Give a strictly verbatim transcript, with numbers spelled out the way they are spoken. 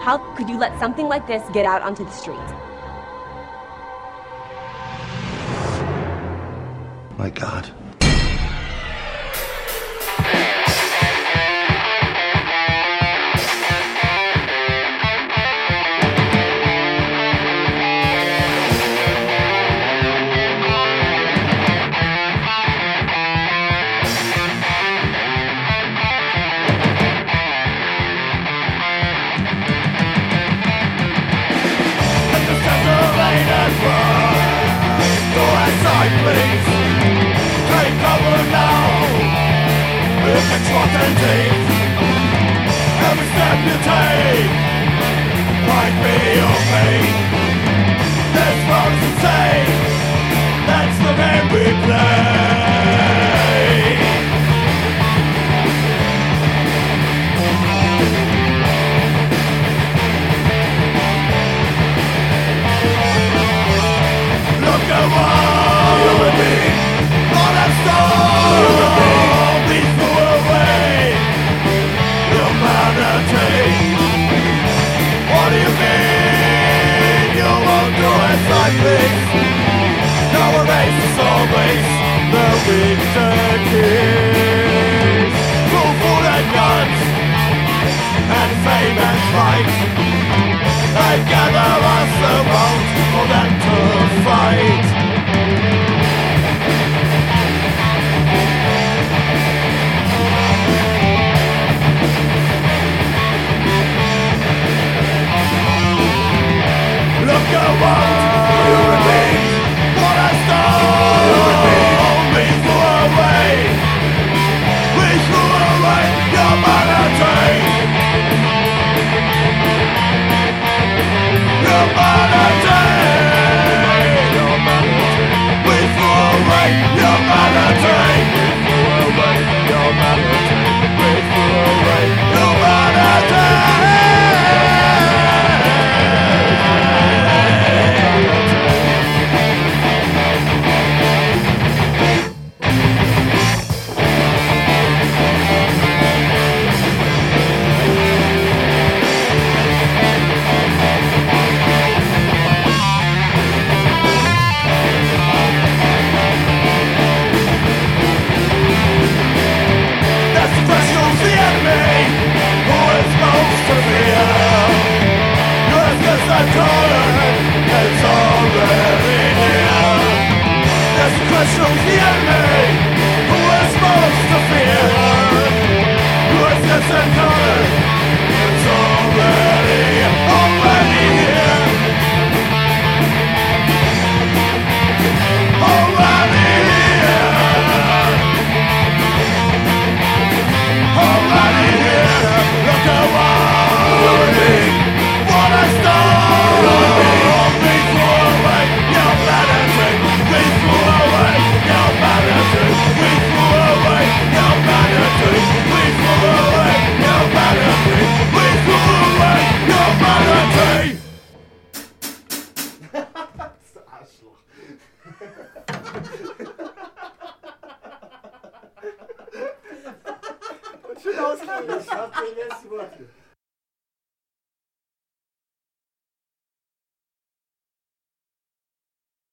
How could you let something like this get out onto the street? My God. Please, take over now. Look at what they take. Every step you take might be your fate. This world's insane. That's the game we play. Look at what kids, food and guns, and fame and fight. They gather us around for them to fight. Look at what you repeat, what I stole. Só tem nesse outro.